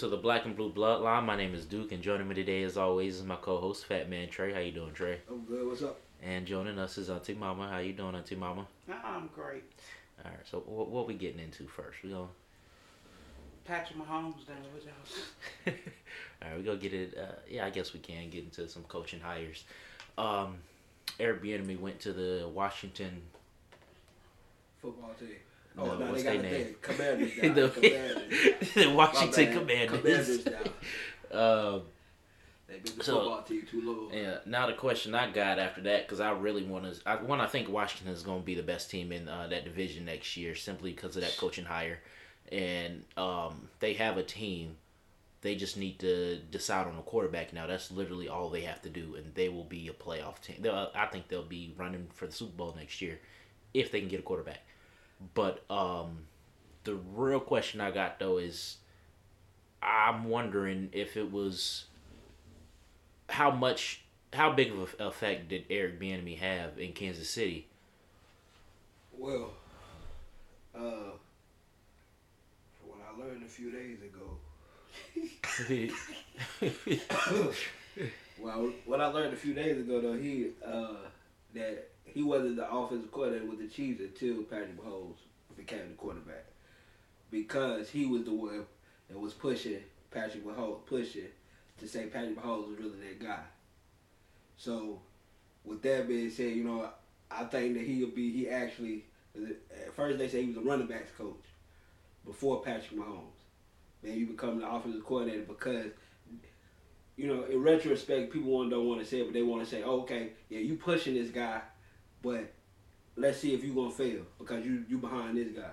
to the Black and Blue Bloodline. My name is Duke, and joining me today, as always, is my co-host, Fat Man Trey. How you doing, Trey? I'm good. What's up? And joining us is Auntie Mama. How you doing, Auntie Mama? I'm great. All right, so what we getting into first? We gonna Patrick Mahomes down with y'all. All right, we gonna get it. Yeah, I guess we can get into some coaching hires. Eric Bieniemy went to the Washington football team. Oh, no, what's their name? Commanders. The Washington Commanders. They've been the football team too long. Yeah. Now the question I got after that, because I really want to, I think Washington is going to be the best team in that division next year, simply because of that coaching hire, and they have a team. They just need to decide on a quarterback now. That's literally all they have to do, and they will be a playoff team. I think they'll be running for the Super Bowl next year if they can get a quarterback. But the real question I got, though, is I'm wondering if it was how big of an effect did Eric Bieniemy have in Kansas City? Well, from what I learned a few days ago, though, he wasn't the offensive coordinator with the Chiefs until Patrick Mahomes became the quarterback, because he was the one that was pushing Patrick Mahomes to say Patrick Mahomes was really that guy. So, with that being said, you know, I think that at first they say he was a running backs coach before Patrick Mahomes. Then you become the offensive coordinator because, you know, in retrospect, people don't want to say it, but they want to say, oh, okay, yeah, you pushing this guy, but let's see if you're going to fail because you behind this guy.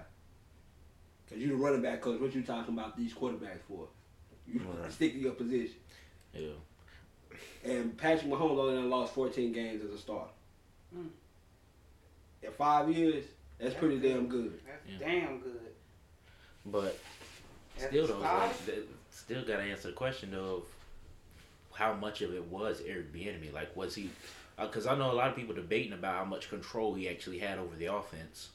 Because you're the running back coach. What you talking about these quarterbacks for? You stick to your position. Yeah. And Patrick Mahomes only lost 14 games as a starter. Mm. In 5 years, that's pretty good. Damn good. That's damn good. But still got to answer the question, though, of how much of it was Eric Bieniemy. Like, was he... Because I know a lot of people debating about how much control he actually had over the offense,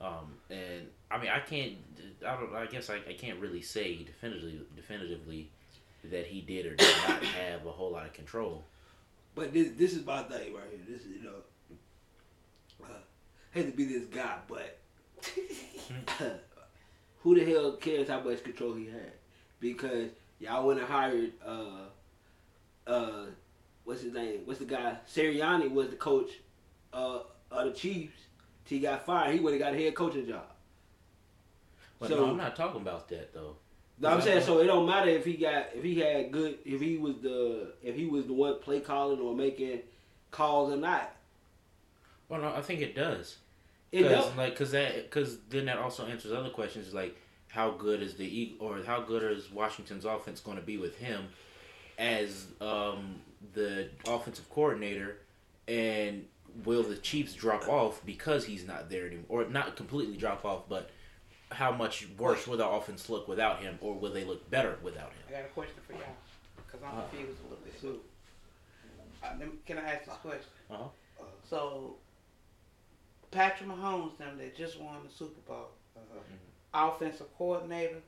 and I mean I can't really say definitively that he did or did not have a whole lot of control. But this is my thing right here. This is, you know, I hate to be this guy, but who the hell cares how much control he had? Because y'all wouldn't have hired what's his name? What's the guy? Sirianni was the coach of the Chiefs. Till he got fired, he would have got a head coaching job. But so, no, I'm not talking about that though. No, I'm saying so it don't matter if he was the one play calling or making calls or not. Well, no, I think it does. It does, like because then that also answers other questions like how good is how good is Washington's offense going to be with him as the offensive coordinator, and will the Chiefs drop off because he's not there anymore, or not completely drop off, but how much worse will the offense look without him, or will they look better without him? I got a question for y'all, because I'm confused a little bit too. Can I ask this question? Uh-huh. So, Patrick Mahomes, them that just won the Super Bowl, mm-hmm. offensive coordinator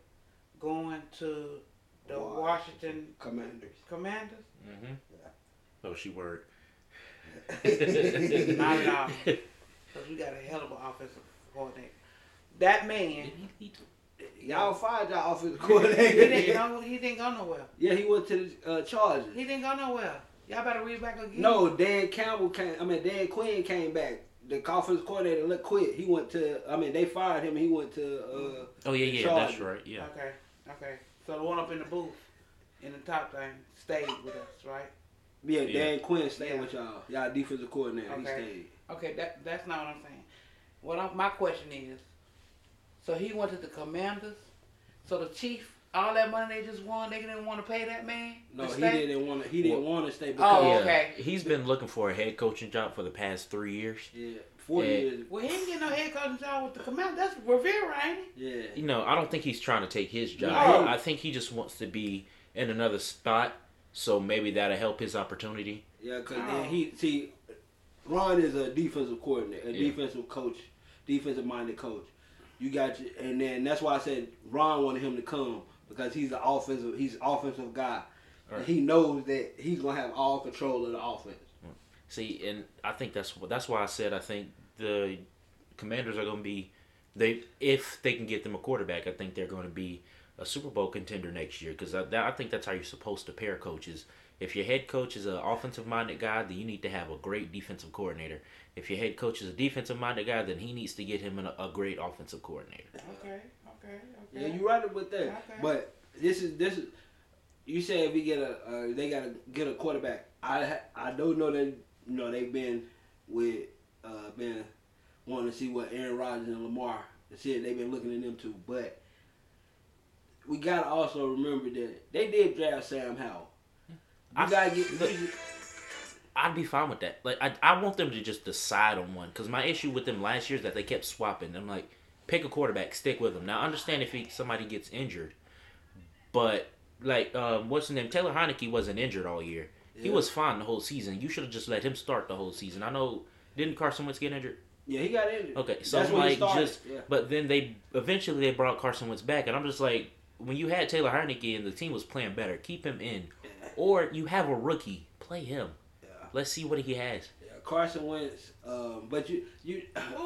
going to the Washington Commanders? Mm-hmm. Oh, she worked. Not at all. Because we got a hell of an offensive coordinator. That man. Y'all fired y'all offensive coordinator. He didn't go nowhere. Yeah, he went to the Chargers. He didn't go nowhere. Y'all better read back again. No, Dan Quinn came back. The offensive coordinator quit. He went to, they fired him and he went to Chargers. That's right. Yeah. Okay. So the one up in the booth, in the top thing, stayed with us, right? Yeah, Dan Quinn stayed with y'all. Y'all defensive coordinator, he stayed. Okay, that's not what I'm saying. My question is, so he went to the Commanders, so the Chief, all that money they just won, they didn't want to pay that man? No, he didn't want to stay. Because he's been looking for a head coaching job for the past 3 years. Yeah. 4 years. Well, he didn't get no head coaching job with the Commanders. That's Rivera, ain't he? Yeah. You know, I don't think he's trying to take his job. No. I think he just wants to be in another spot, so maybe that'll help his opportunity. Yeah, because then Ron is a defensive coordinator, defensive coach, defensive-minded coach. And then that's why I said Ron wanted him to come because he's an offensive guy. Right. He knows that he's gonna have all control of the offense. See, and I think that's why I said I think the Commanders are gonna be if they can get them a quarterback, I think they're gonna be a Super Bowl contender next year, because I think that's how you're supposed to pair coaches. If your head coach is an offensive-minded guy, then you need to have a great defensive coordinator. If your head coach is a defensive-minded guy, then he needs to get him a great offensive coordinator. Okay. Yeah, you're right with that. Okay. But this is you said if we get they gotta get a quarterback. I don't know that they've been with been wanting to see what Aaron Rodgers and Lamar and shit they've been looking at them too, but we gotta also remember that they did draft Sam Howell. I'd be fine with that. Like I want them to just decide on one, because my issue with them last year is that they kept swapping. I'm like, pick a quarterback, stick with them. Now I understand if somebody gets injured, but like what's his name? Taylor Heinicke wasn't injured all year. Yeah. He was fine the whole season. You should have just let him start the whole season. I know, didn't Carson Wentz get injured? Yeah, he got injured. Okay, so that's like just yeah. But then they eventually brought Carson Wentz back, and I'm just like, when you had Taylor Heinicke and the team was playing better, keep him in. Or you have a rookie, play him. Yeah. Let's see what he has. Yeah, Carson Wentz, but you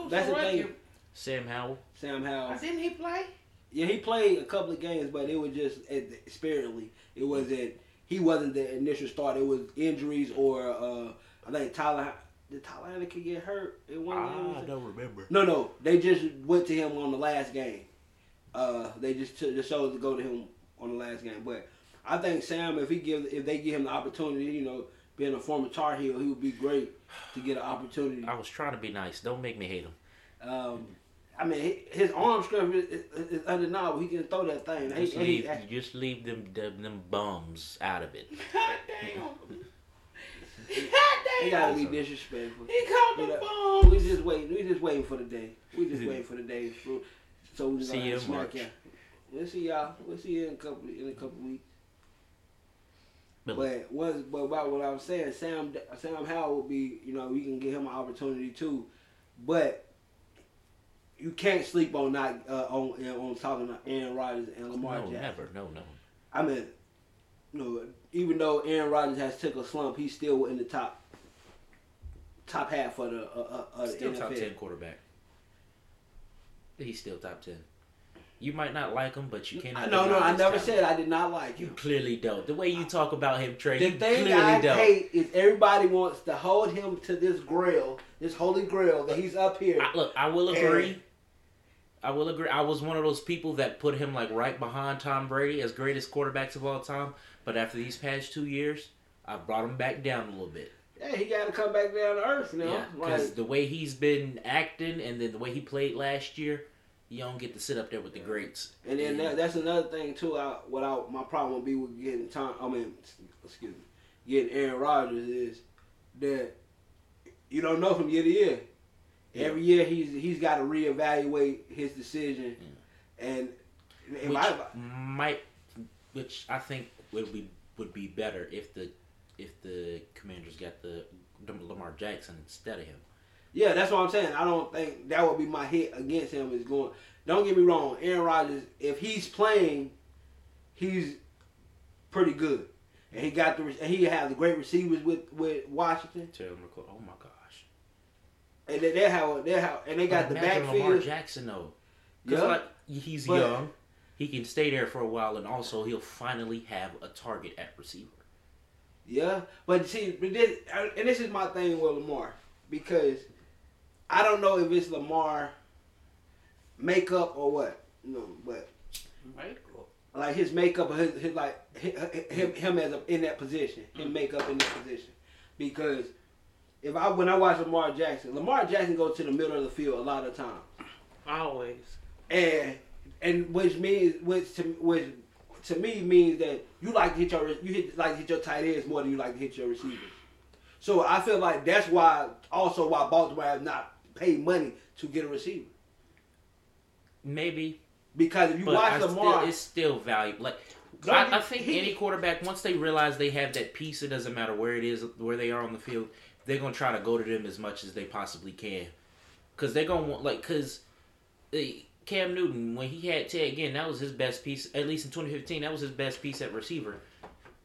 that's the thing. Sam Howell. Didn't he play? Yeah, he played a couple of games, but it was just sparingly. It wasn't. He wasn't the initial start. It was injuries, or I think Tyler. Did Tyler Heinicke get hurt in one game? I don't remember. No, they just went to him on the last game. They just chose to go to him on the last game, but. I think Sam, if they give him the opportunity, being a former Tar Heel, he would be great to get an opportunity. I was trying to be nice. Don't make me hate him. I mean, his arm strength is undeniable. He can throw that thing. Just leave them bums out of it. God damn. He gotta be disrespectful. He called them bums. We just waiting for the day. So we see you in March. We'll see y'all. We'll see you in a couple weeks. But about what I was saying, Sam Howell would be, we can give him an opportunity too, but you can't sleep on not on talking to Aaron Rodgers and Lamar Jackson. No, never. I mean, even though Aaron Rodgers has took a slump, he's still in the top half of the still NFL. Top 10 quarterback. He's still top 10. You might not like him, but you can't. No, I never said I did not like him. You clearly don't. The way you talk about him, Trey, the thing that I hate is everybody wants to hold him to this grail, this holy grail that he's up here. I will agree. I was one of those people that put him like right behind Tom Brady as greatest quarterbacks of all time. But after these past 2 years, I brought him back down a little bit. Yeah, he got to come back down to earth now. Because the way he's been acting, and then the way he played last year. You don't get to sit up there with the greats. And then that's another thing too. My problem would be with getting Aaron Rodgers is that you don't know from year to year. Yeah. Every year he's got to reevaluate his decision, and which I think would be better if the Commanders got the Lamar Jackson instead of him. Yeah, that's what I'm saying. I don't think that would be my hit against him. Don't get me wrong, Aaron Rodgers, if he's playing, he's pretty good, and he has great receivers with Washington. Taylor McCall, oh my gosh, and they got the backfield. Lamar Jackson though, because young, he can stay there for a while, and also he'll finally have a target at receiver. Yeah, but see, this is my thing with Lamar, because I don't know if it's Lamar makeup or what, but like his makeup, or his like him as in that position, his makeup in that position. Because when I watch Lamar Jackson goes to the middle of the field a lot of times, always, and which to me means that you like to hit your tight ends more than you like to hit your receivers. So I feel like that's why Baltimore has not paid money to get a receiver. Maybe. Because if you watch Lamar... It's still valuable. Like, I think any quarterback, once they realize they have that piece, it doesn't matter where it is, where they are on the field, they're going to try to go to them as much as they possibly can. Because they're going to want... Like, because Cam Newton, when he had Ted Ginn, that was his best piece, at least in 2015, that was his best piece at receiver.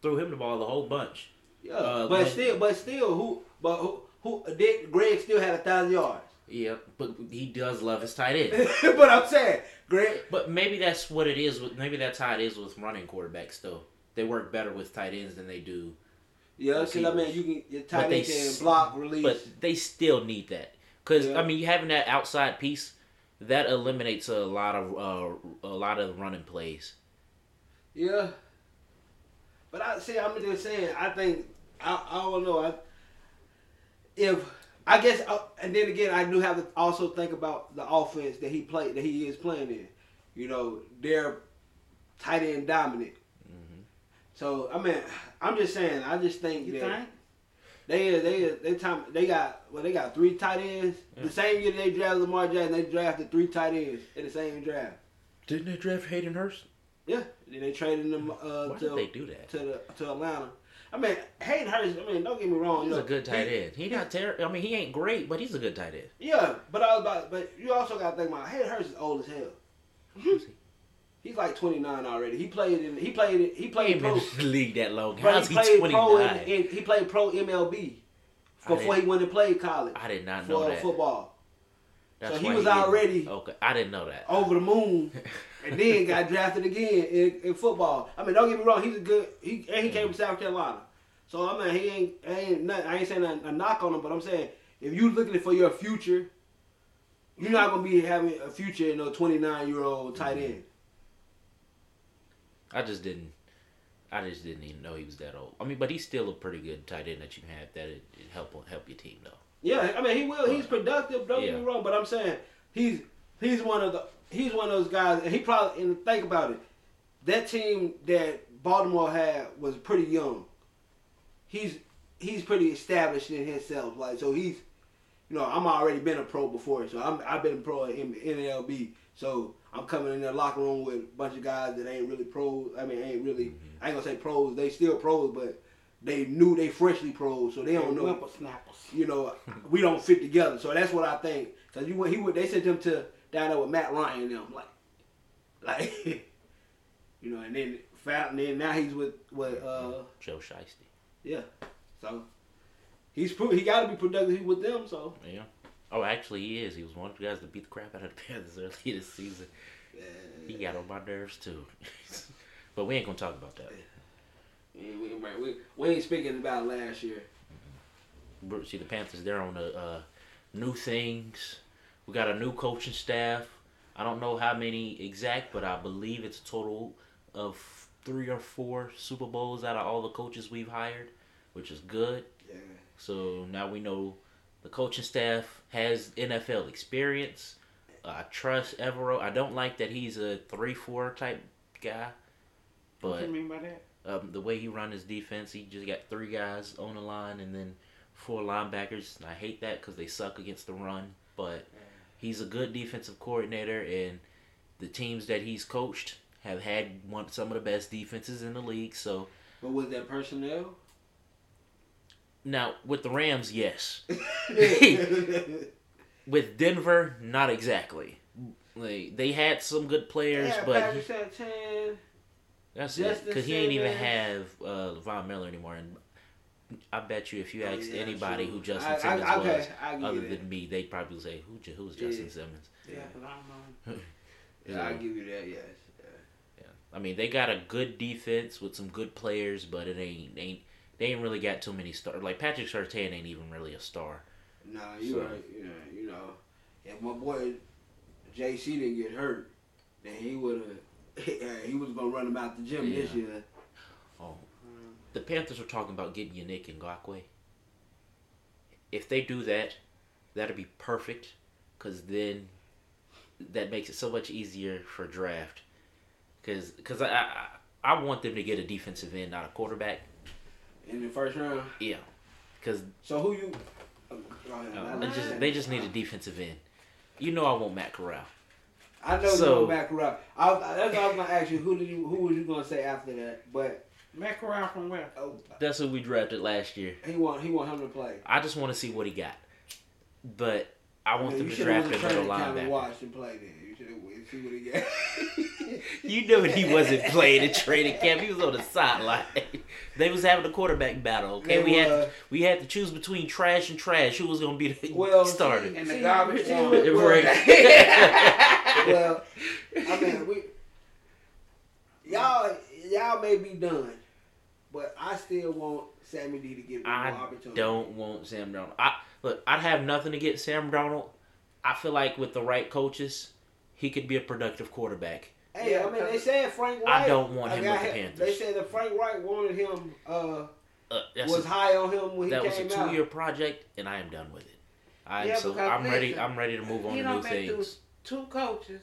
Threw him the ball a whole bunch. Yeah, but Greg still had 1,000 yards. Yeah, but he does love his tight end. But I'm saying, Greg. But maybe that's what it is. Maybe that's how it is with running quarterbacks, though. They work better with tight ends than they do. Yeah, because I mean, your tight end can block, release. But they still need that because I mean, you having that outside piece that eliminates a lot of running plays. Yeah. But I'm just saying. I think I don't know. And then again, I do have to also think about the offense that he is playing in. You know, they're tight end dominant. Mm-hmm. So I mean, I'm just saying. I just think they got three tight ends. Yeah. The same year they drafted Lamar Jackson, they drafted three tight ends in the same draft. Didn't they draft Hayden Hurst? Yeah, then they traded him to Atlanta. I mean, Hayden Hurst. I mean, don't get me wrong. He's a good tight end. He not terrible. I mean, he ain't great, but he's a good tight end. Yeah, but you also got to think about Hayden Hurst is old as hell. Who's he? He's like 29 already. He played pro. He ain't been in the league that long. How's he 29? He played pro MLB before he went and played college. I did not know that football. That's so he was already okay. I didn't know that. Over the moon. And then got drafted again in football. I mean, don't get me wrong. He's a good. He came from South Carolina, so I mean, he ain't nothing. I ain't saying a knock on him, but I'm saying if you looking for your future, you're not gonna be having a future in a 29-year-old tight end. I just didn't even know he was that old. I mean, but he's still a pretty good tight end that you can have that it help your team though. Yeah, I mean, he will. He's productive. Don't get me wrong, but I'm saying he's one of those guys, and he probably, and think about it, that team that Baltimore had was pretty young. He's pretty established in himself, like, so he's, you know, I'm already been a pro before, so I've been a pro in NLB, so I'm coming in the locker room with a bunch of guys that ain't really pros. I mean, I ain't gonna say pros, they still pros, but they knew they freshly pros, so they don't know. Whippersnappers. You know, we don't fit together, so that's what I think. Cause they sent him to. Down there with Matt Ryan and them, like, you know, and then now he's with Joe Shiesty. Yeah, so he got to be productive with them. So yeah, oh, actually he is. He was one of the guys that beat the crap out of the Panthers early this season. Yeah. He got on my nerves too, but we ain't gonna talk about that. Yeah, we ain't speaking about last year. Mm-hmm. See, the Panthers, they're on the new things. We got a new coaching staff. I don't know how many exact, but I believe it's a total of 3 or 4 Super Bowls out of all the coaches we've hired, which is good. Yeah. So now we know the coaching staff has NFL experience. I trust Evero. I don't like that he's a 3-4 type guy. But what do you mean by that? The way he runs his defense, he just got 3 guys on the line and then 4 linebackers. And I hate that because they suck against the run, but... He's a good defensive coordinator, and the teams that he's coached have had some of the best defenses in the league. So, but with that personnel? Now, with the Rams, yes. With Denver, not exactly. Like, they had some good players, but that's it, because he ain't even have Von Miller anymore. And I bet you if you asked anybody who Justin Simmons was, other than me, they'd probably say, who's Justin Simmons? Yeah, but I don't know. I'll give you that, yes. Yeah. I mean, they got a good defense with some good players, but they ain't really got too many stars. Like, Patrick Surtain ain't even really a star. Nah, you're right. You know, if my boy JC didn't get hurt, then he was going to run him out the gym this year. Oh. The Panthers are talking about getting Yannick Ngakoue. If they do that, that'll be perfect, because then that makes it so much easier for draft. Because I want them to get a defensive end, not a quarterback. In the first round? Yeah. So who you... They just need a defensive end. You know I want Matt Corral. I know you want Matt Corral. That's what I was going to ask you. Who were you going to say after that? But... Matt Corral from where? Oh, that's who we drafted last year. He want him to play. I just want to see what he got, but I want them to draft another linebacker. You should have watched him play. Then training camp. You knew he wasn't playing at training camp. He was on the sideline. They was having a quarterback battle. Okay, they we had to choose between trash and trash. Who was going to be the starter? And the garbage one. Right. Well, I mean, y'all may be done, but I still want Sammy D to give me more opportunity. I don't want Sam Darnold. I'd have nothing against Sam Darnold. I feel like with the right coaches, he could be a productive quarterback. Hey, yeah, I mean, they said Frank Wright. I don't want him with the Panthers. They said that Frank Wright wanted him, was high on him when he came out. That was a 2-year project, and I am done with it. I'm ready to move on to new things. Two coaches.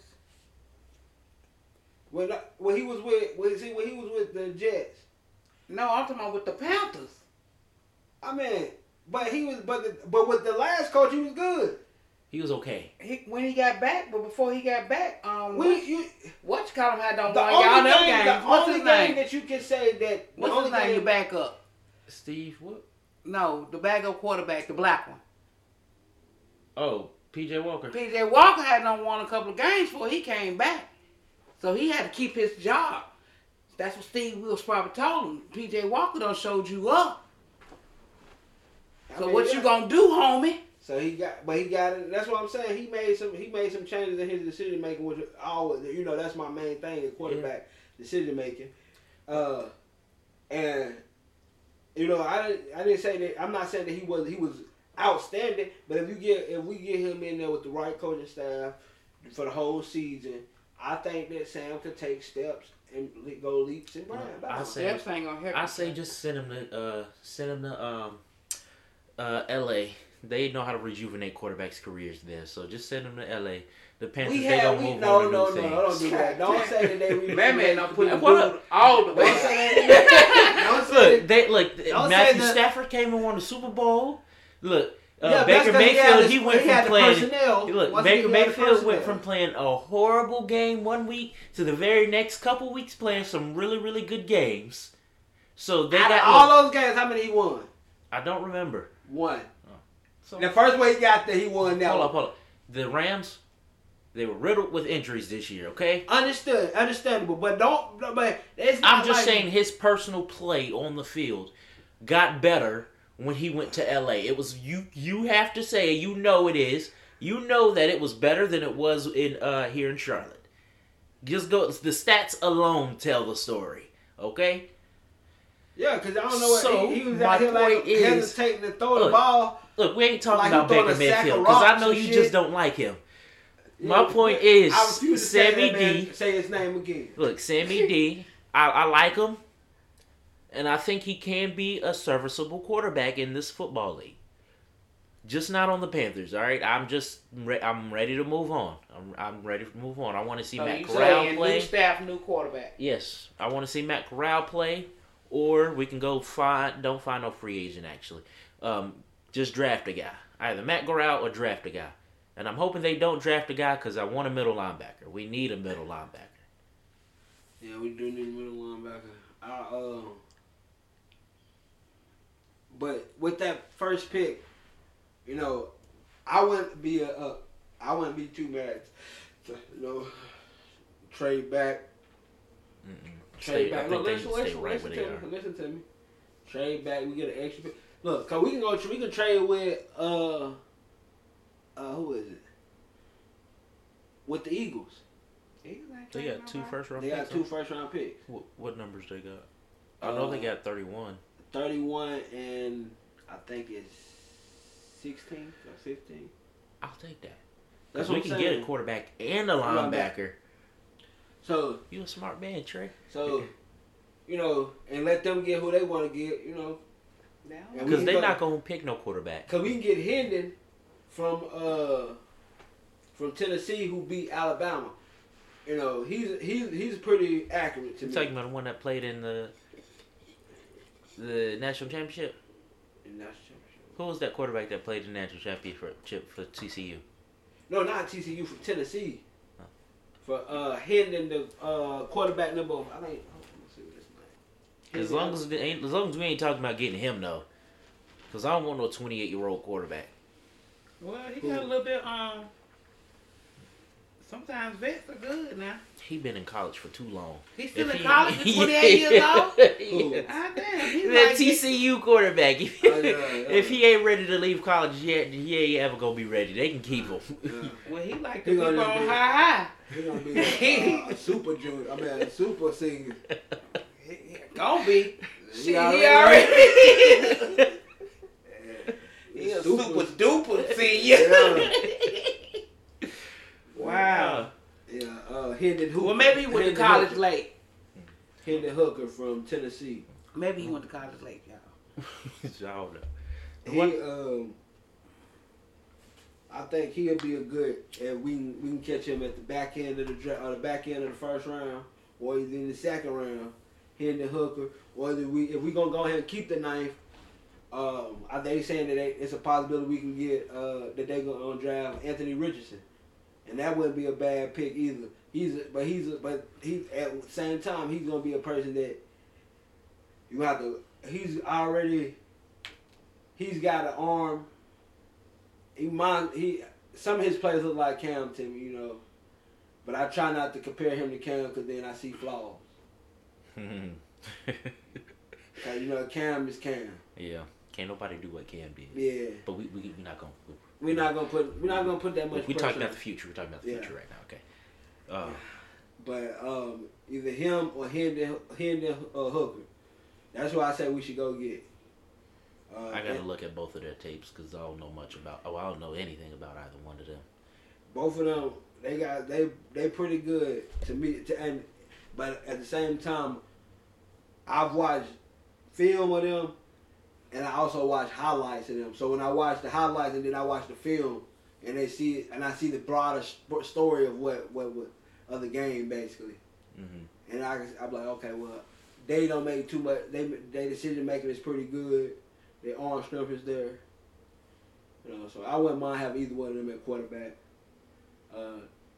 When he was with the Jets. No, I'm talking about with the Panthers. I mean, but with the last coach, he was good. He was okay. When he got back, but before he got back, what you call him? I don't know. The only thing that you can say that what's his name? The backup, Steve. What? No, the backup quarterback, the black one. Oh, PJ Walker. PJ Walker had not won a couple of games before he came back, so he had to keep his job. That's what Steve Wilkes probably told him. PJ Walker done showed you up. You gonna do, homie? So he got it. That's what I'm saying. He made some changes in his decision making, which always, that's my main thing in quarterback decision making. And I didn't say that. I'm not saying that he was outstanding, but if we get him in there with the right coaching staff for the whole season, I think that Sam could take steps and go leaps and bounds. I say just send him to L.A. They know how to rejuvenate quarterbacks' careers there, so just send them to L.A. The Panthers, they don't move on to new things. No, don't do that. Don't say that they rejuvenate. That man not putting all the way. Matthew Stafford came and won the Super Bowl. Look, Baker Mayfield, Baker Mayfield went from playing a horrible game one week to the very next couple weeks playing some really, really good games. So they got all those games, how many he won? I don't remember. One. So, the first way he got there, he won that. Hold up. The Rams, they were riddled with injuries this year, okay? Understandable. But don't... But it's not saying his personal play on the field got better when he went to L.A. It was... You have to say, it is. You know that it was better than it was in here in Charlotte. Just go... The stats alone tell the story, okay? Yeah, because I don't know what... So, he was out here like hesitating to throw the ball... Look, we ain't talking about Baker Mayfield because I know you just don't like him. Yeah, my point is, Sammy D. Say his name again. Look, Sammy D. I like him, and I think he can be a serviceable quarterback in this football league. Just not on the Panthers, all right? I'm ready to move on. I'm ready to move on. I want to see Matt Corral play. New staff, new quarterback. Yes, I want to see Matt Corral play, or we can go find no free agent actually. Just draft a guy. Either Matt Corral or draft a guy. And I'm hoping they don't draft a guy because I want a middle linebacker. We need a middle linebacker. Yeah, we do need a middle linebacker. But with that first pick, I wouldn't be too mad to, trade back. Listen to me. Trade back. We get an extra pick. Look, cause we can trade with who is it? With the Eagles. They got two first round picks. They got two first round picks. What numbers they got? I know they got 31. 31 and I think it's 16 or 15. I'll take that. That's what we can get a quarterback and a linebacker. So you a smart man, Trey. So and let them get who they want to get, Because they're not going to pick no quarterback. Because we can get Hendon from Tennessee who beat Alabama. He's pretty accurate to me. You're talking about the one that played in the national championship? The national championship. Who was that quarterback that played in the national championship for TCU? No, not TCU, for Tennessee. Huh. For Hendon, the quarterback number, I think... As long as we ain't talking about getting him though, because I don't want no 28-year-old quarterback. Well, he got a little bit Sometimes vets are good now. He been in college for too long. He's still in college at 28 years old? Yeah. Ah, damn. He's that like TCU quarterback. If he ain't ready to leave college yet, he ain't ever going to be ready. They can keep him. Yeah. Well, he like to keep on high. He's going to be a super junior. I mean, a super senior. Gonna be. He already is. He's a super duper senior. Wow. Yeah, Hendon Hooker. Well, maybe he went to college late. Hendon Hooker from Tennessee. Maybe he went to college late, y'all. Y'all know. I think he'll be a good, and we can catch him at the back end of the draft, or the back end of the first round, or either in the second round. Hendon Hooker, or if we gonna go ahead and keep the ninth. Are they saying that it's a possibility we can get that they gonna draft Anthony Richardson? And that wouldn't be a bad pick either. But at the same time, he's gonna be a person that you have to. He's got an arm. Some of his players look like Cam to me, you know. But I try not to compare him to Cam because then I see flaws. You know, Cam is Cam. Yeah, can't nobody do what Cam did. Yeah, but we're not gonna. We're not gonna put that much. We're talking about the future. We're talking about the future right now. Okay. But either him or Hendon Hooker. That's why I say we should go get. I gotta look at both of their tapes because I don't know much about. Oh, I don't know anything about either one of them. Both of them, they pretty good to me. But at the same time, I've watched film of them. And I also watch highlights of them. So when I watch the highlights and then I watch the film, and I see the broader story of what of the game basically. Mm-hmm. And I'm like, okay, well, they don't make too much. They decision making is pretty good. Their arm strength is there. You know, so I wouldn't mind having either one of them at quarterback.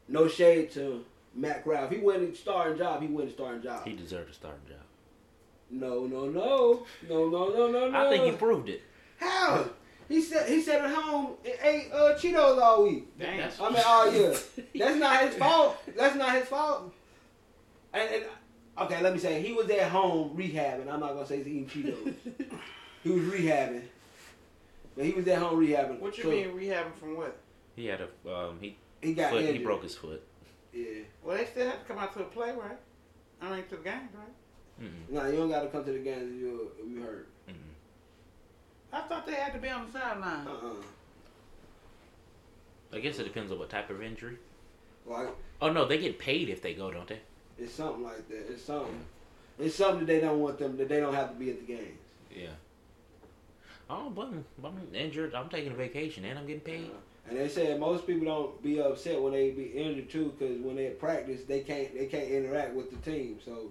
No shade to Matt Corral. If he wouldn't start a job, he wouldn't start a job. He deserved a starting job. No. I think he proved it. How? He sat at home and ate Cheetos all week. Dang. I mean, all year. That's not his fault. And okay, let me say, he was at home rehabbing. I'm not gonna say he's eating Cheetos. He was rehabbing, but he was at home rehabbing. What you mean rehabbing from what? He had a he broke his foot. Yeah. Well, they still have to come out to the play, right? I mean, to the game, right? Mm-hmm. No, you don't got to come to the games if you hurt. Mm-hmm. I thought they had to be on the sideline. I guess it depends on what type of injury. Well, oh, no, they get paid if they go, don't they? It's something like that. It's something. Mm-hmm. It's something that they don't want them, that they don't have to be at the games. Yeah. Oh, but I'm injured. I'm taking a vacation and I'm getting paid. And they said most people don't be upset when they be injured, too, because when they practice, they can't interact with the team, so...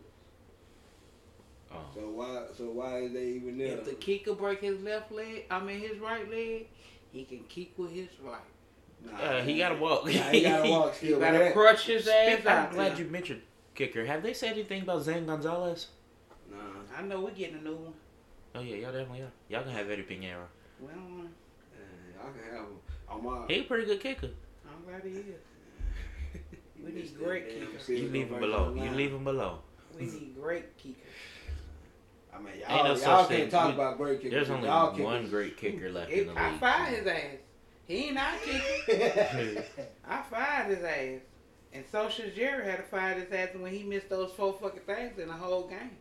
Oh. So why is they even there? If the kicker break his his right leg, he can kick with his right. He gotta walk. He gotta walk still. He gotta crutch his ass out. I'm glad you mentioned kicker. Have they said anything about Zane Gonzalez? Nah. I know we're getting a new one. Oh yeah, y'all definitely are. Y'all can have Eddie Pinheiro. Well, y'all can have him. He's a pretty good kicker. I'm glad he is. We need great kickers. You leave him alone. We need great kickers. I mean, y'all can't talk about great kickers. There's only one great kicker left in the league. I fired his ass. He ain't our kicker. I fired his ass. And so should Jerry had to fire his ass when he missed those four fucking things in the whole game.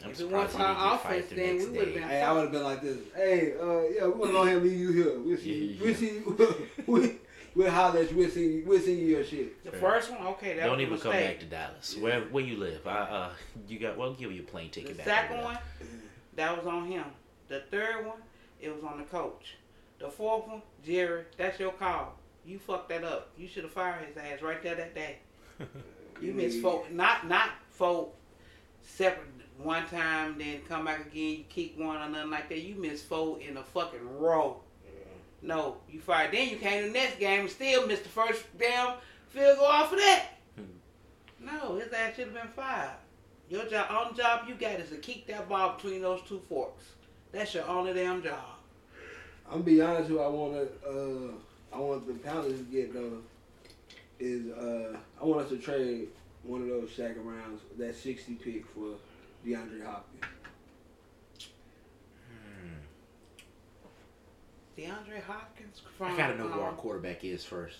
If it wasn't our offense, then we would have been. Hey, I would have been like this. Hey, yeah, we're going to go ahead and leave you here. We'll see you. We'll holler at you. We'll see your shit. The first one? Okay, that was a mistake. Don't even come back to Dallas. Where you live? We'll give you a plane ticket back. The second one, that was on him. The third one, it was on the coach. The fourth one, Jerry, that's your call. You fucked that up. You should have fired his ass right there that day. You missed four. Not four separate one time, then come back again, you kick one or nothing like that. You missed four in a fucking row. No, you fired. Then you came to the next game and still missed the first damn field goal off of that. No, his ass should have been fired. Your job, only job you got is to kick that ball between those two forks. That's your only damn job. I'm gonna be honest with you. I want the Panthers to get is I want us to trade one of those second rounds, that 60 pick for DeAndre Hopkins. DeAndre Hopkins? I gotta know who our quarterback is first.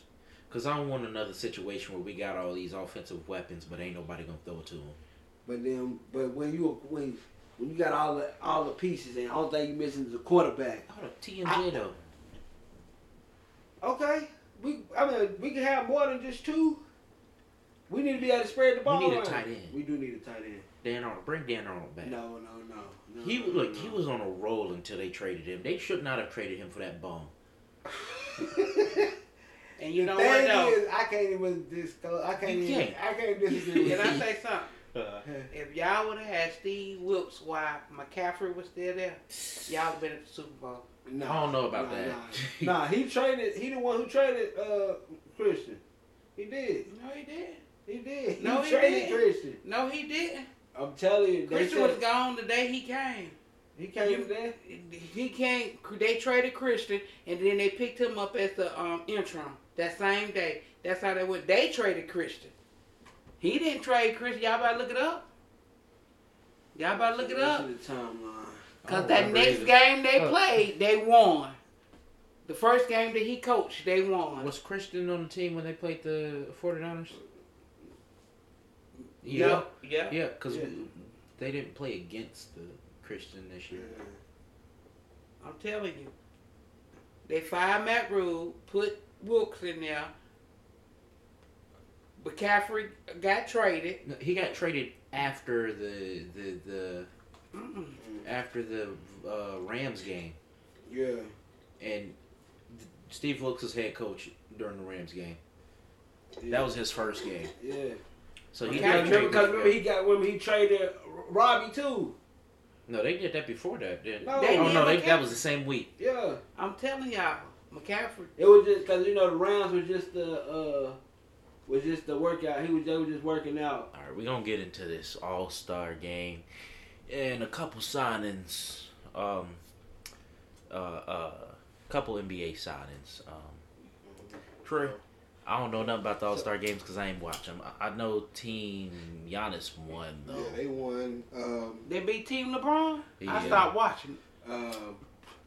Because I don't want another situation where we got all these offensive weapons, but ain't nobody gonna throw it to him. But then, when you got all the pieces, and all that you missing is a quarterback. Oh, the TMJ though. Okay, we can have more than just two. We need to be able to spread the ball. We need a tight end. We do need a tight end. Dan Arnold, bring Dan Arnold back. No. He was on a roll until they traded him. They should not have traded him for that bomb. And you know what? I can't even discuss. I can't disagree. Can I say something? If y'all would have had Steve Wilkes while McCaffrey was still there, y'all would have been at the Super Bowl. No, I don't know about that. Nah, he traded. He the one who traded Christian. He did. No, he did. He did. No, he traded Christian. No, he didn't. I'm telling you, Christian was gone the day he came. He came there. He came. They traded Christian, and then they picked him up as the interim that same day. That's how they went. They traded Christian. He didn't trade Christian. Y'all about to look it up. Because that next game they played, they won. The first game that he coached, they won. Was Christian on the team when they played the 49ers? Yeah. Yeah, because they didn't play against the Christian this year. Yeah. I'm telling you. They fired Matt Rule, put Wilkes in there. McCaffrey got traded. No, he got traded after the Rams game. Yeah. And Steve Wilkes was head coach during the Rams game. Yeah. That was his first game. Yeah. So he got traded. Because remember he traded Robbie too. No, they did that before that. That was the same week. Yeah. I'm telling y'all, McCaffrey. It was just because the Rams was just the workout. They were just working out. All right, we're going to get into this all-star game. And a couple signings. Couple NBA signings. True. I don't know nothing about the all-star games because I ain't watch them. I know Team Giannis won, though. Yeah, they won. They beat Team LeBron? Yeah. I stopped watching.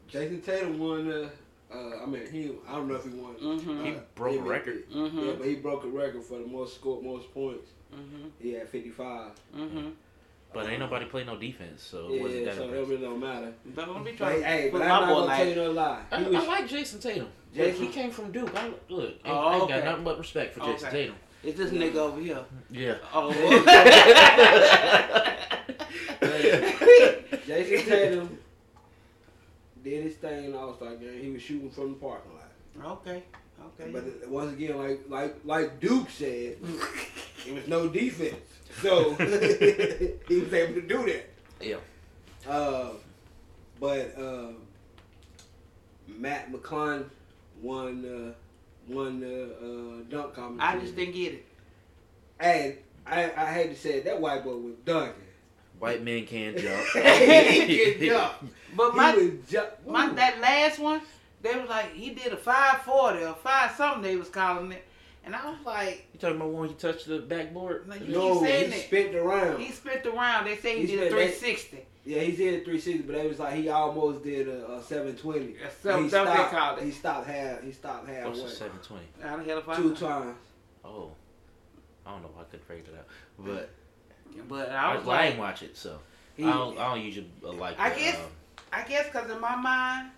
Jason Tatum won the... I don't know if he won. Mm-hmm. He broke a record. Mm-hmm. Yeah, but he broke a record for the most points. Mm-hmm. He had 55. Mm-hmm. But ain't nobody playing no defense, so it wasn't that so impressive. It really don't matter. But I'm not going to tell you no lie. I like Jason Tatum. He came from Duke. I got nothing but respect for Jason Tatum. It's this nigga over here. Yeah. Oh, Jason Tatum did his thing in the All-Star game. He was shooting from the parking lot. Okay. But once again, like Duke said, it was no defense. So he was able to do that. Yeah. But Matt McClung won the dunk competition. I just didn't get it. And I hate to say it, that white boy was dunking. White men can jump. He can jump. But that last one, they was like, he did a 540 or 5 something they was calling it. And I was like... You talking about when he touched the backboard? Like, no, he spit the round. He spit the round. They say he did a 360. He did a 360, but it was like he almost did a 720. He stopped half. What's a 720? How the hell if I know? 2 times. Oh. I don't know. I couldn't figure it out. But I was like... I ain't watch it, so... I don't usually like I that. I guess because in my mind,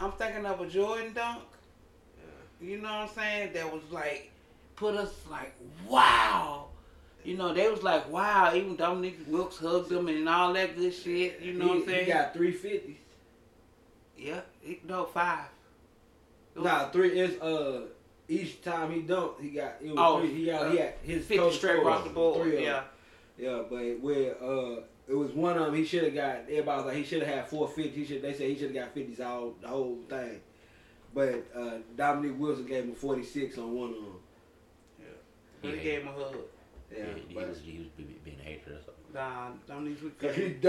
I'm thinking of a Jordan dunk. You know what I'm saying? That was like, put us like, wow. You know, they was like, wow. Even Dominique Wilkes hugged them and all that good shit. You know what I'm saying? He got 350s. Yeah. No, 5. Nah, 3 is, each time he dunked, he got his 50 straight across the board. 3 yeah. Yeah, but where, it was one of them, he should have got, everybody was like, he should have had 450. They said he should have got 50s all, the whole thing. But Dominique Wilson gave him a 46 on one of them. Yeah. He gave him a hug. Yeah. He was being a hater or something. Nah, Dominique Wilson. His first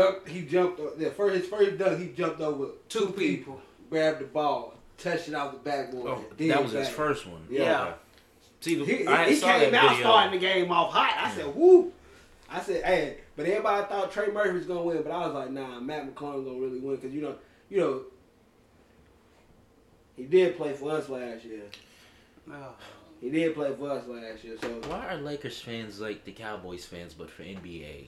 dunk, he jumped over 2 people, grabbed the ball, touched it off the backboard. Oh, that was his first one. Yeah. See, he came out starting the game off hot. I said, woo. I said, hey, but everybody thought Trey Murphy was going to win, but I was like, nah, Matt McClung going to really win because, you know, he did play for us last year. Oh. He did play for us last year. So why are Lakers fans like the Cowboys fans, but for NBA?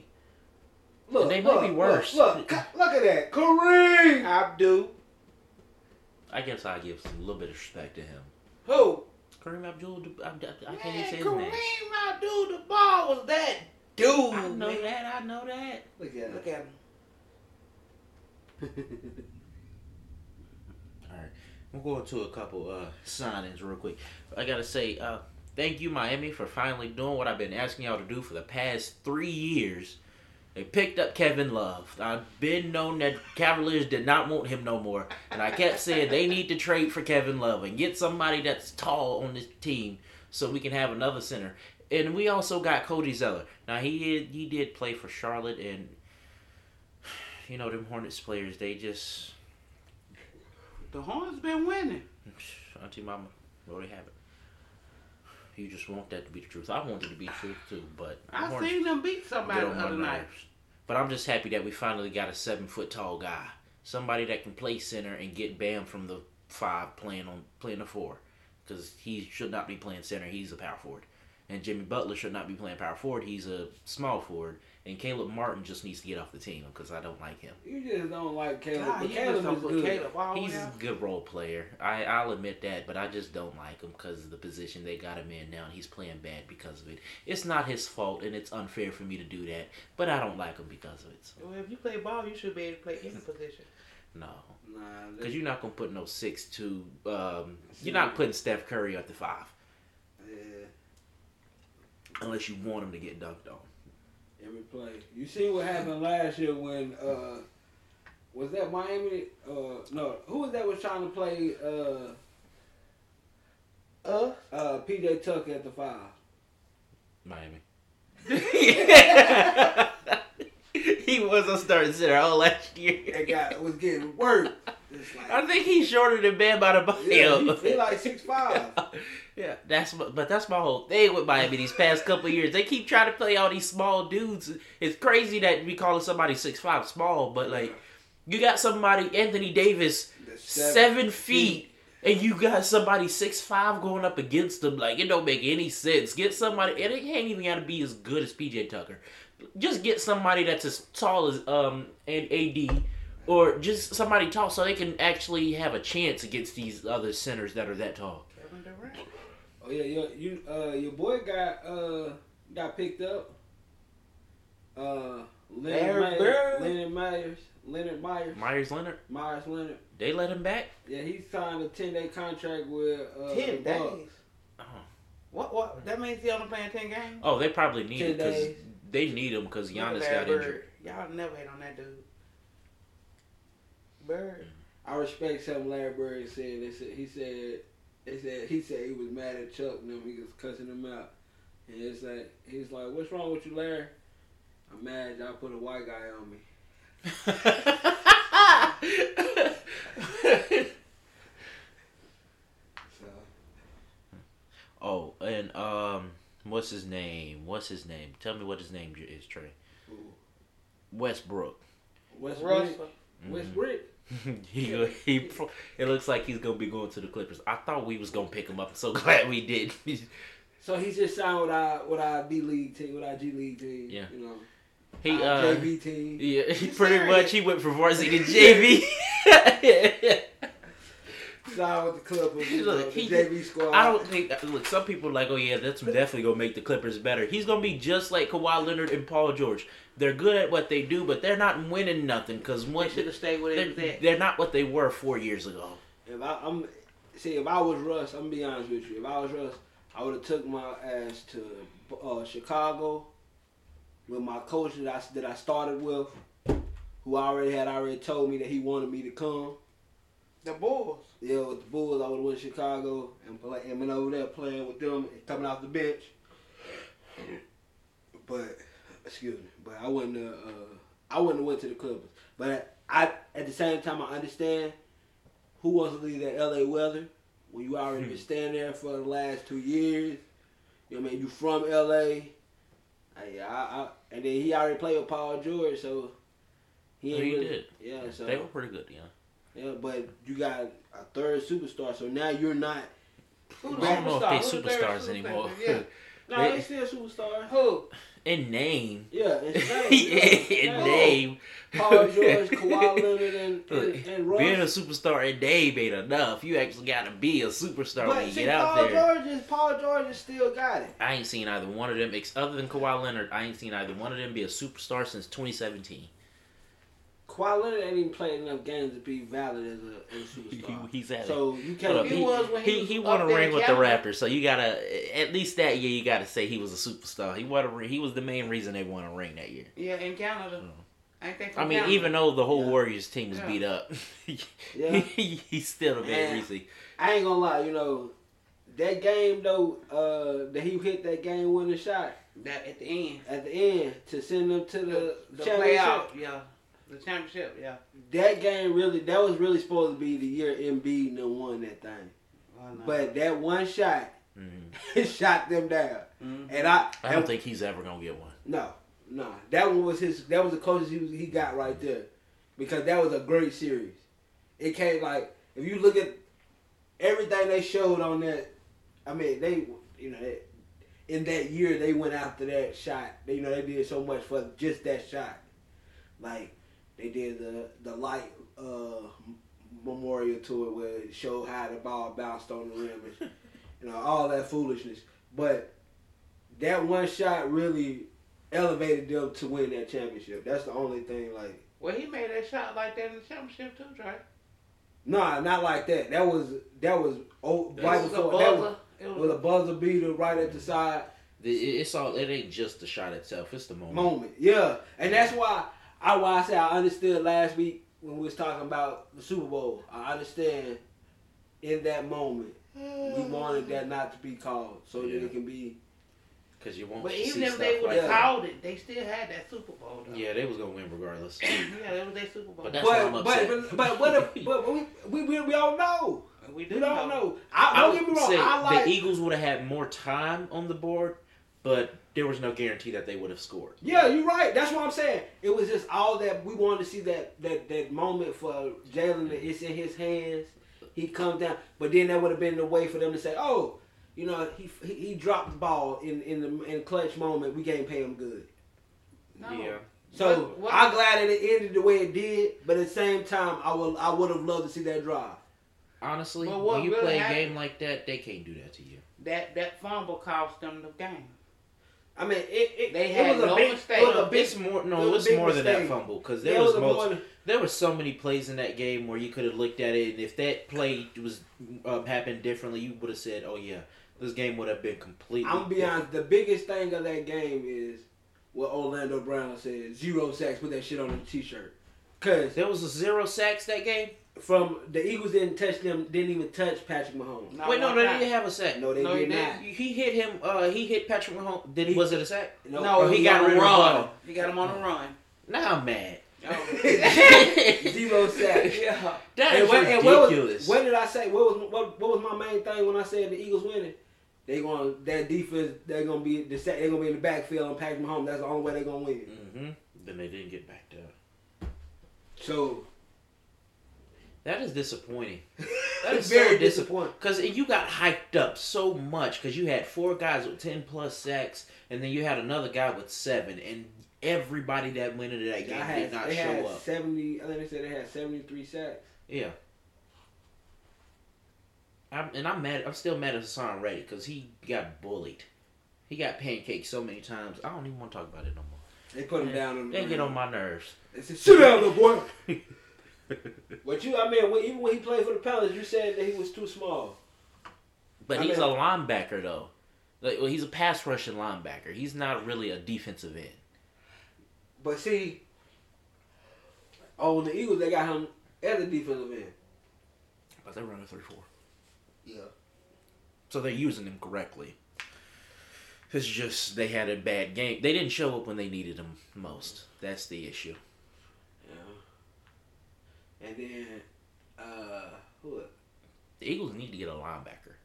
Look, and they might be worse. Look at that, Kareem Abdul. I guess I give a little bit of respect to him. Who? Kareem Abdul. I can't even say his name. Kareem Abdul. The ball was that dude. I know that. Look at him. All right. We'll go into a couple signings real quick. I got to say, thank you, Miami, for finally doing what I've been asking y'all to do for the past 3 years. They picked up Kevin Love. I've been known that Cavaliers did not want him no more. And I kept saying they need to trade for Kevin Love and get somebody that's tall on this team so we can have another center. And we also got Cody Zeller. Now, he did play for Charlotte, and, them Hornets players, they just... The Hornets been winning. Auntie Mama, well, they haven't. You just want that to be the truth. I want it to be the truth, too, but... I seen them beat somebody the other night. But I'm just happy that we finally got a 7-foot-tall guy. Somebody that can play center and get Bam from the 5 playing the 4. Because he should not be playing center. He's a power forward. And Jimmy Butler should not be playing power forward. He's a small forward. And Caleb Martin just needs to get off the team because I don't like him. You just don't like Caleb. Nah, Caleb is good. He's a good role player. I'll admit that, but I just don't like him because of the position they got him in now, and he's playing bad because of it. It's not his fault, and it's unfair for me to do that, but I don't like him because of it. So. Well, if you play ball, you should be able to play any position. No. Because you're not going to put no 6'2". You're not putting Steph Curry at the 5. Yeah. Unless you want him to get dunked on. Every play. You see what happened last year when, was that Miami? No, who was that was trying to play PJ Tucker at the 5? Miami. He was a starting center all last year. That guy was getting worked. Like, I think he's shorter than Bam by the body. Yeah, he's like 6'5". Yeah, that's my whole thing with Miami these past couple years. They keep trying to play all these small dudes. It's crazy that we calling somebody 6'5" small, but like you got somebody Anthony Davis 7 feet, and you got somebody 6'5" going up against them. Like it don't make any sense. Get somebody, and it ain't even gotta be as good as PJ Tucker. Just get somebody that's as tall as AD. Or just somebody tall so they can actually have a chance against these other centers that are that tall. Kevin Durant. Oh yeah, your boy got picked up. Meyers Leonard. They let him back? Yeah, he signed a 10-day contract with 10 days. Oh. What? That means he only playing 10 games? Oh, they probably need him because they need him because Giannis got injured. Y'all never hate on that dude. Bird. I respect something Larry Bird said. He said he was mad at Chuck and them. He was cussing him out, and it's like he's like, "What's wrong with you, Larry? I'm mad y'all put a white guy on me." Oh, and what's his name? Tell me what his name is, Trey. Westbrook. Westbrook. It looks like he's gonna be going to the Clippers. I thought we was gonna pick him up. I'm so glad we did. So he just signed with our D-League team, with our G-League team. Yeah, he JV team. Yeah, pretty much he went from varsity to JV. Signed with the Clippers, the JV squad. I don't think. Look, some people are like, oh yeah, that's definitely gonna make the Clippers better. He's gonna be just like Kawhi Leonard and Paul George. They're good at what they do, but they're not winning nothing because once they stay where they're not what they were 4 years ago. If I was Russ, I'm gonna be honest with you. If I was Russ, I would have took my ass to Chicago with my coach that I started with, who already told me that he wanted me to come. The Bulls. Yeah, with the Bulls, I would have went to Chicago and been over there playing with them, and coming off the bench. But. Excuse me, but I wouldn't have went to the Clippers. But at the same time, I understand who wants to leave that LA weather when you already been staying there for the last 2 years. You know what I mean? You from L.A. And then he already played with Paul George, so he ain't really did. Yeah, so they were pretty good, yeah. Yeah, but you got a third superstar, so now you're not. I don't know if they're superstars anymore. Yeah. No, they still superstars. Who? In name. Yeah, in name. Paul George, Kawhi Leonard, and Russ. Being a superstar in name ain't enough. You actually got to be a superstar when you get out there. Paul George still got it. I ain't seen either one of them, other than Kawhi Leonard, I ain't seen either one of them be a superstar since 2017. Kawhi Leonard ain't even played enough games to be valid as a superstar. He's at so it. You can't. He won a ring with the Raptors, so you gotta at least that year you gotta say he was a superstar. He won a ring. He was the main reason they won a ring that year. Yeah, in Canada. I mean, even though the whole Warriors team was beat up, he's still the main reason. I ain't gonna lie, that game though, that he hit that game winning shot that at the end to send them to the playoff. Yeah. The championship, yeah. That game that was really supposed to be the year Embiid won that thing. Oh, no. But that one shot, it shot them down. Mm-hmm. And I don't think he's ever gonna get one. No. That one was that was the closest he got right there, because that was a great series. It came if you look at everything they showed on that. I mean, they in that year they went after that shot. They did so much for just that shot, They did the light memorial to it where it showed how the ball bounced on the rim and all that foolishness. But that one shot really elevated them to win that championship. That's the only thing Well, he made that shot like that in the championship too, Trey. Nah, not like that. That was a buzzer beater right at the side. It ain't just the shot itself, it's the moment. Yeah. And that's why I say I understood last week when we was talking about the Super Bowl. I understand in that moment we wanted that not to be called so that it can be. Because you won't. But even if they would have called it, they still had that Super Bowl. Though. Yeah, they was gonna win regardless. That was their Super Bowl. But that's why I'm upset. But what? But we don't know. We don't know. I don't get me wrong. The Eagles would have had more time on the board, but there was no guarantee that they would have scored. Yeah, you're right. That's what I'm saying. It was just all that we wanted to see that moment for Jalen. It's in his hands. He comes down, but then that would have been the way for them to say, "Oh, he dropped the ball in the clutch moment. We can't pay him good." No. Yeah. So I'm glad that it ended the way it did, but at the same time, I would have loved to see that drive. Honestly, when you play a game like that, they can't do that to you. That fumble cost them the game. I mean, it was a big mistake. It was more than that fumble, because there were so many plays in that game where you could have looked at it, and if that play was happened differently, you would have said, "Oh yeah, this game would have been completely." I'm be honest. The biggest thing of that game is what Orlando Brown said: 0 sacks. Put that shit on the T-shirt. Cause there was 0 sacks that game. From the Eagles didn't even touch Patrick Mahomes. They didn't have a sack. No, they did not. He hit him. He hit Patrick Mahomes. Was it a sack? No, he got him run. He got him on a run. Now I'm mad. 0 sacks. Yeah, that is ridiculous. What did I say? What was my main thing when I said the Eagles winning? They're gonna be in the backfield on Patrick Mahomes. That's the only way they're gonna win. Mm-hmm. Then they didn't get back there. So. That is disappointing. That is very so disappointing. Because you got hyped up so much because you had 4 guys with 10-plus sacks, and then you had another guy with 7, and everybody that went into that game did not show up. They had 73 sacks. Yeah. I'm mad. I'm still mad at Hassan Reddick because he got bullied. He got pancaked so many times. I don't even want to talk about it no more. They put him down. They get on my nerves. They said, "Sit down, little boy." But even when he played for the Pelicans, you said that he was too small. But he's a linebacker, though. He's a pass rushing linebacker. He's not really a defensive end. But see, on the Eagles, they got him as a defensive end. But they're running 3-4. Yeah. So they're using him correctly. It's just they had a bad game. They didn't show up when they needed him most. That's the issue. And then, who? The Eagles need to get a linebacker.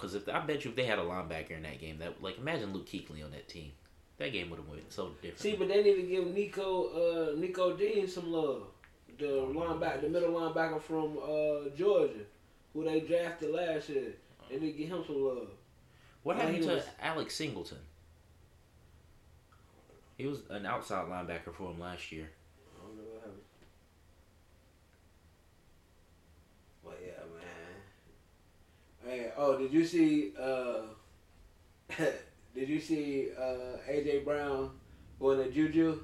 Because I bet you if they had a linebacker in that game, that like imagine Luke Kuechly on that team. That game would have went so different. See, but they need to give Nico Dean some love. The middle linebacker from Georgia, who they drafted last year. They need to give him some love. What happened to Alex Singleton? He was an outside linebacker for him last year. I don't know what happened. But yeah, man. Hey, did you see? Did you see A.J. Brown going to JuJu?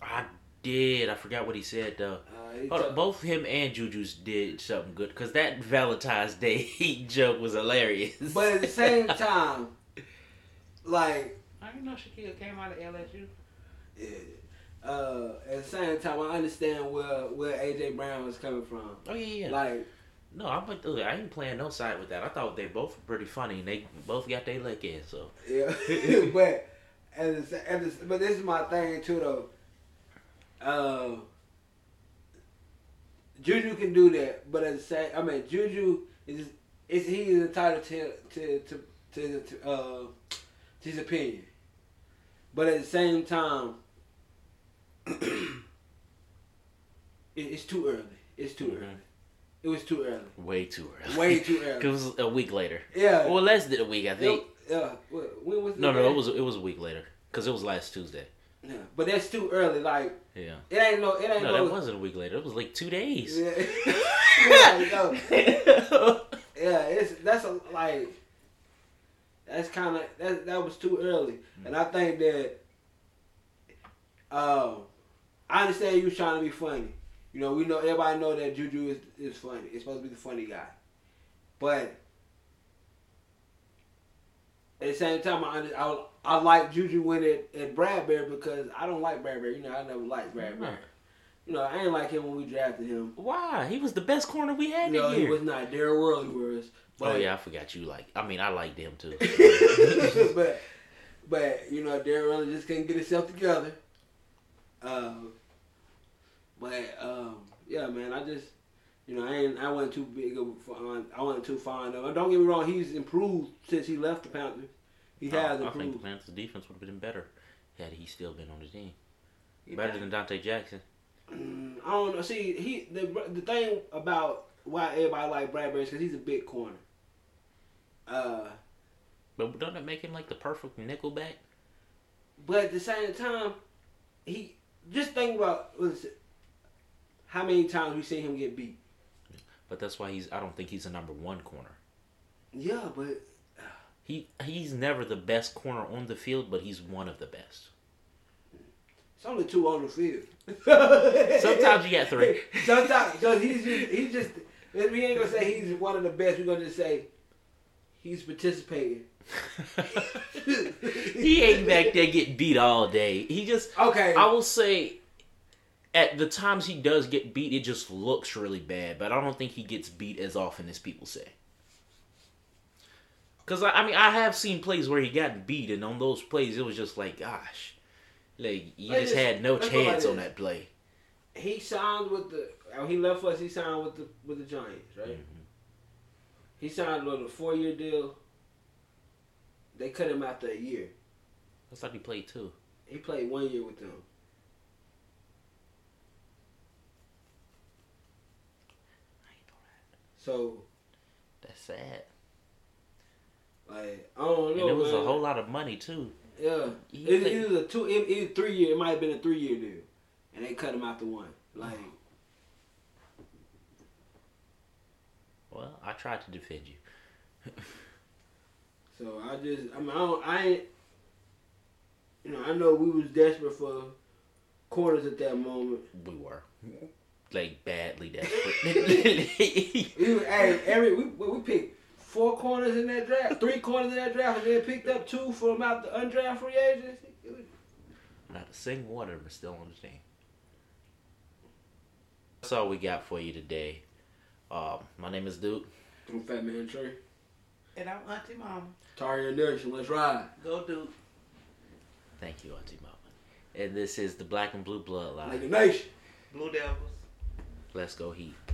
I did. I forgot what he said, though. Both him and JuJu's did something good, because that Valentine's Day joke was hilarious. But at the same time, like... I didn't know Shaquille came out of LSU. Yeah. At the same time, I understand where A.J. Brown was coming from. Oh, yeah, yeah. Like... No, I ain't playing no side with that. I thought they both were pretty funny, and they both got their lick in, so. Yeah, but but this is my thing, too, though. JuJu can do that, but at the same... I mean, JuJu is he's entitled to his opinion. But at the same time, it's too early. It's too early. It was too early. Way too early. It was a week later. Yeah. Well, less than a week, I think. Yeah. When was No, it was a week later, because it was last Tuesday. Yeah, but that's too early. Like. Yeah. It ain't no. No, that wasn't a week later. It was like 2 days. Yeah. Yeah. That was too early, and I think that. I understand you trying to be funny. You know, everybody know that JuJu is funny. It's supposed to be the funny guy. But at the same time, I like JuJu when at Bradberry, because I don't like Bradberry. You know, I never liked Bradberry. Right. You know, I ain't like him when we drafted him. Why? He was the best corner we had that year. No, he was not. Darryl Worley was. But, oh, yeah, I forgot you like. I mean, I liked him, too. but, you know, Darryl Worley just couldn't get himself together. But yeah, man, I just, you know, I wasn't too big of fond. I wasn't too fond of him. Don't get me wrong, he's improved since he left the Panthers. He has improved. I think the Panthers' defense would have been better had he still been on the team. Better than Dante Jackson. I don't know. See, the thing about why everybody like Bradberry is because he's a big corner. But doesn't it make him like the perfect nickelback? But at the same time, he just think about. How many times we seen him get beat? But that's why I don't think he's a number one corner. Yeah, but he's never the best corner on the field, but he's one of the best. It's only two on the field. Sometimes you got three. Sometimes so he's just we ain't gonna say he's one of the best. We're gonna just say he's participating. He ain't back there getting beat all day. He just okay. I will say. At the times he does get beat, it just looks really bad. But I don't think he gets beat as often as people say. Because, I mean, I have seen plays where he got beat. And on those plays, it was just like, gosh. Like, you just had no chance on that play. He signed with the... When he left us, he signed with the Giants, right? Mm-hmm. He signed with a 4-year deal. They cut him after a year. Looks like he played 2. He played 1 year with them. So that's sad. Like I don't know. And it was a whole lot of money too. Yeah, it was a 3 year. It might have been a 3-year deal, and they cut him out to 1. Like, well, I tried to defend you. So I know we was desperate for corners at that moment. We were. Like badly desperate. We picked 4 corners in that draft, 3 corners in that draft, and then picked up 2 from out the undrafted free agency. Not a single one of them is still on the team. That's all we got for you today. My name is Duke. I'm Fat Man Trey. And I'm Auntie Mama. Tari and Nurse, let's ride. Go Duke. Thank you, Auntie Mama. And this is the Black and Blue Bloodline. Like a nation. Blue Devils. Let's go Heat.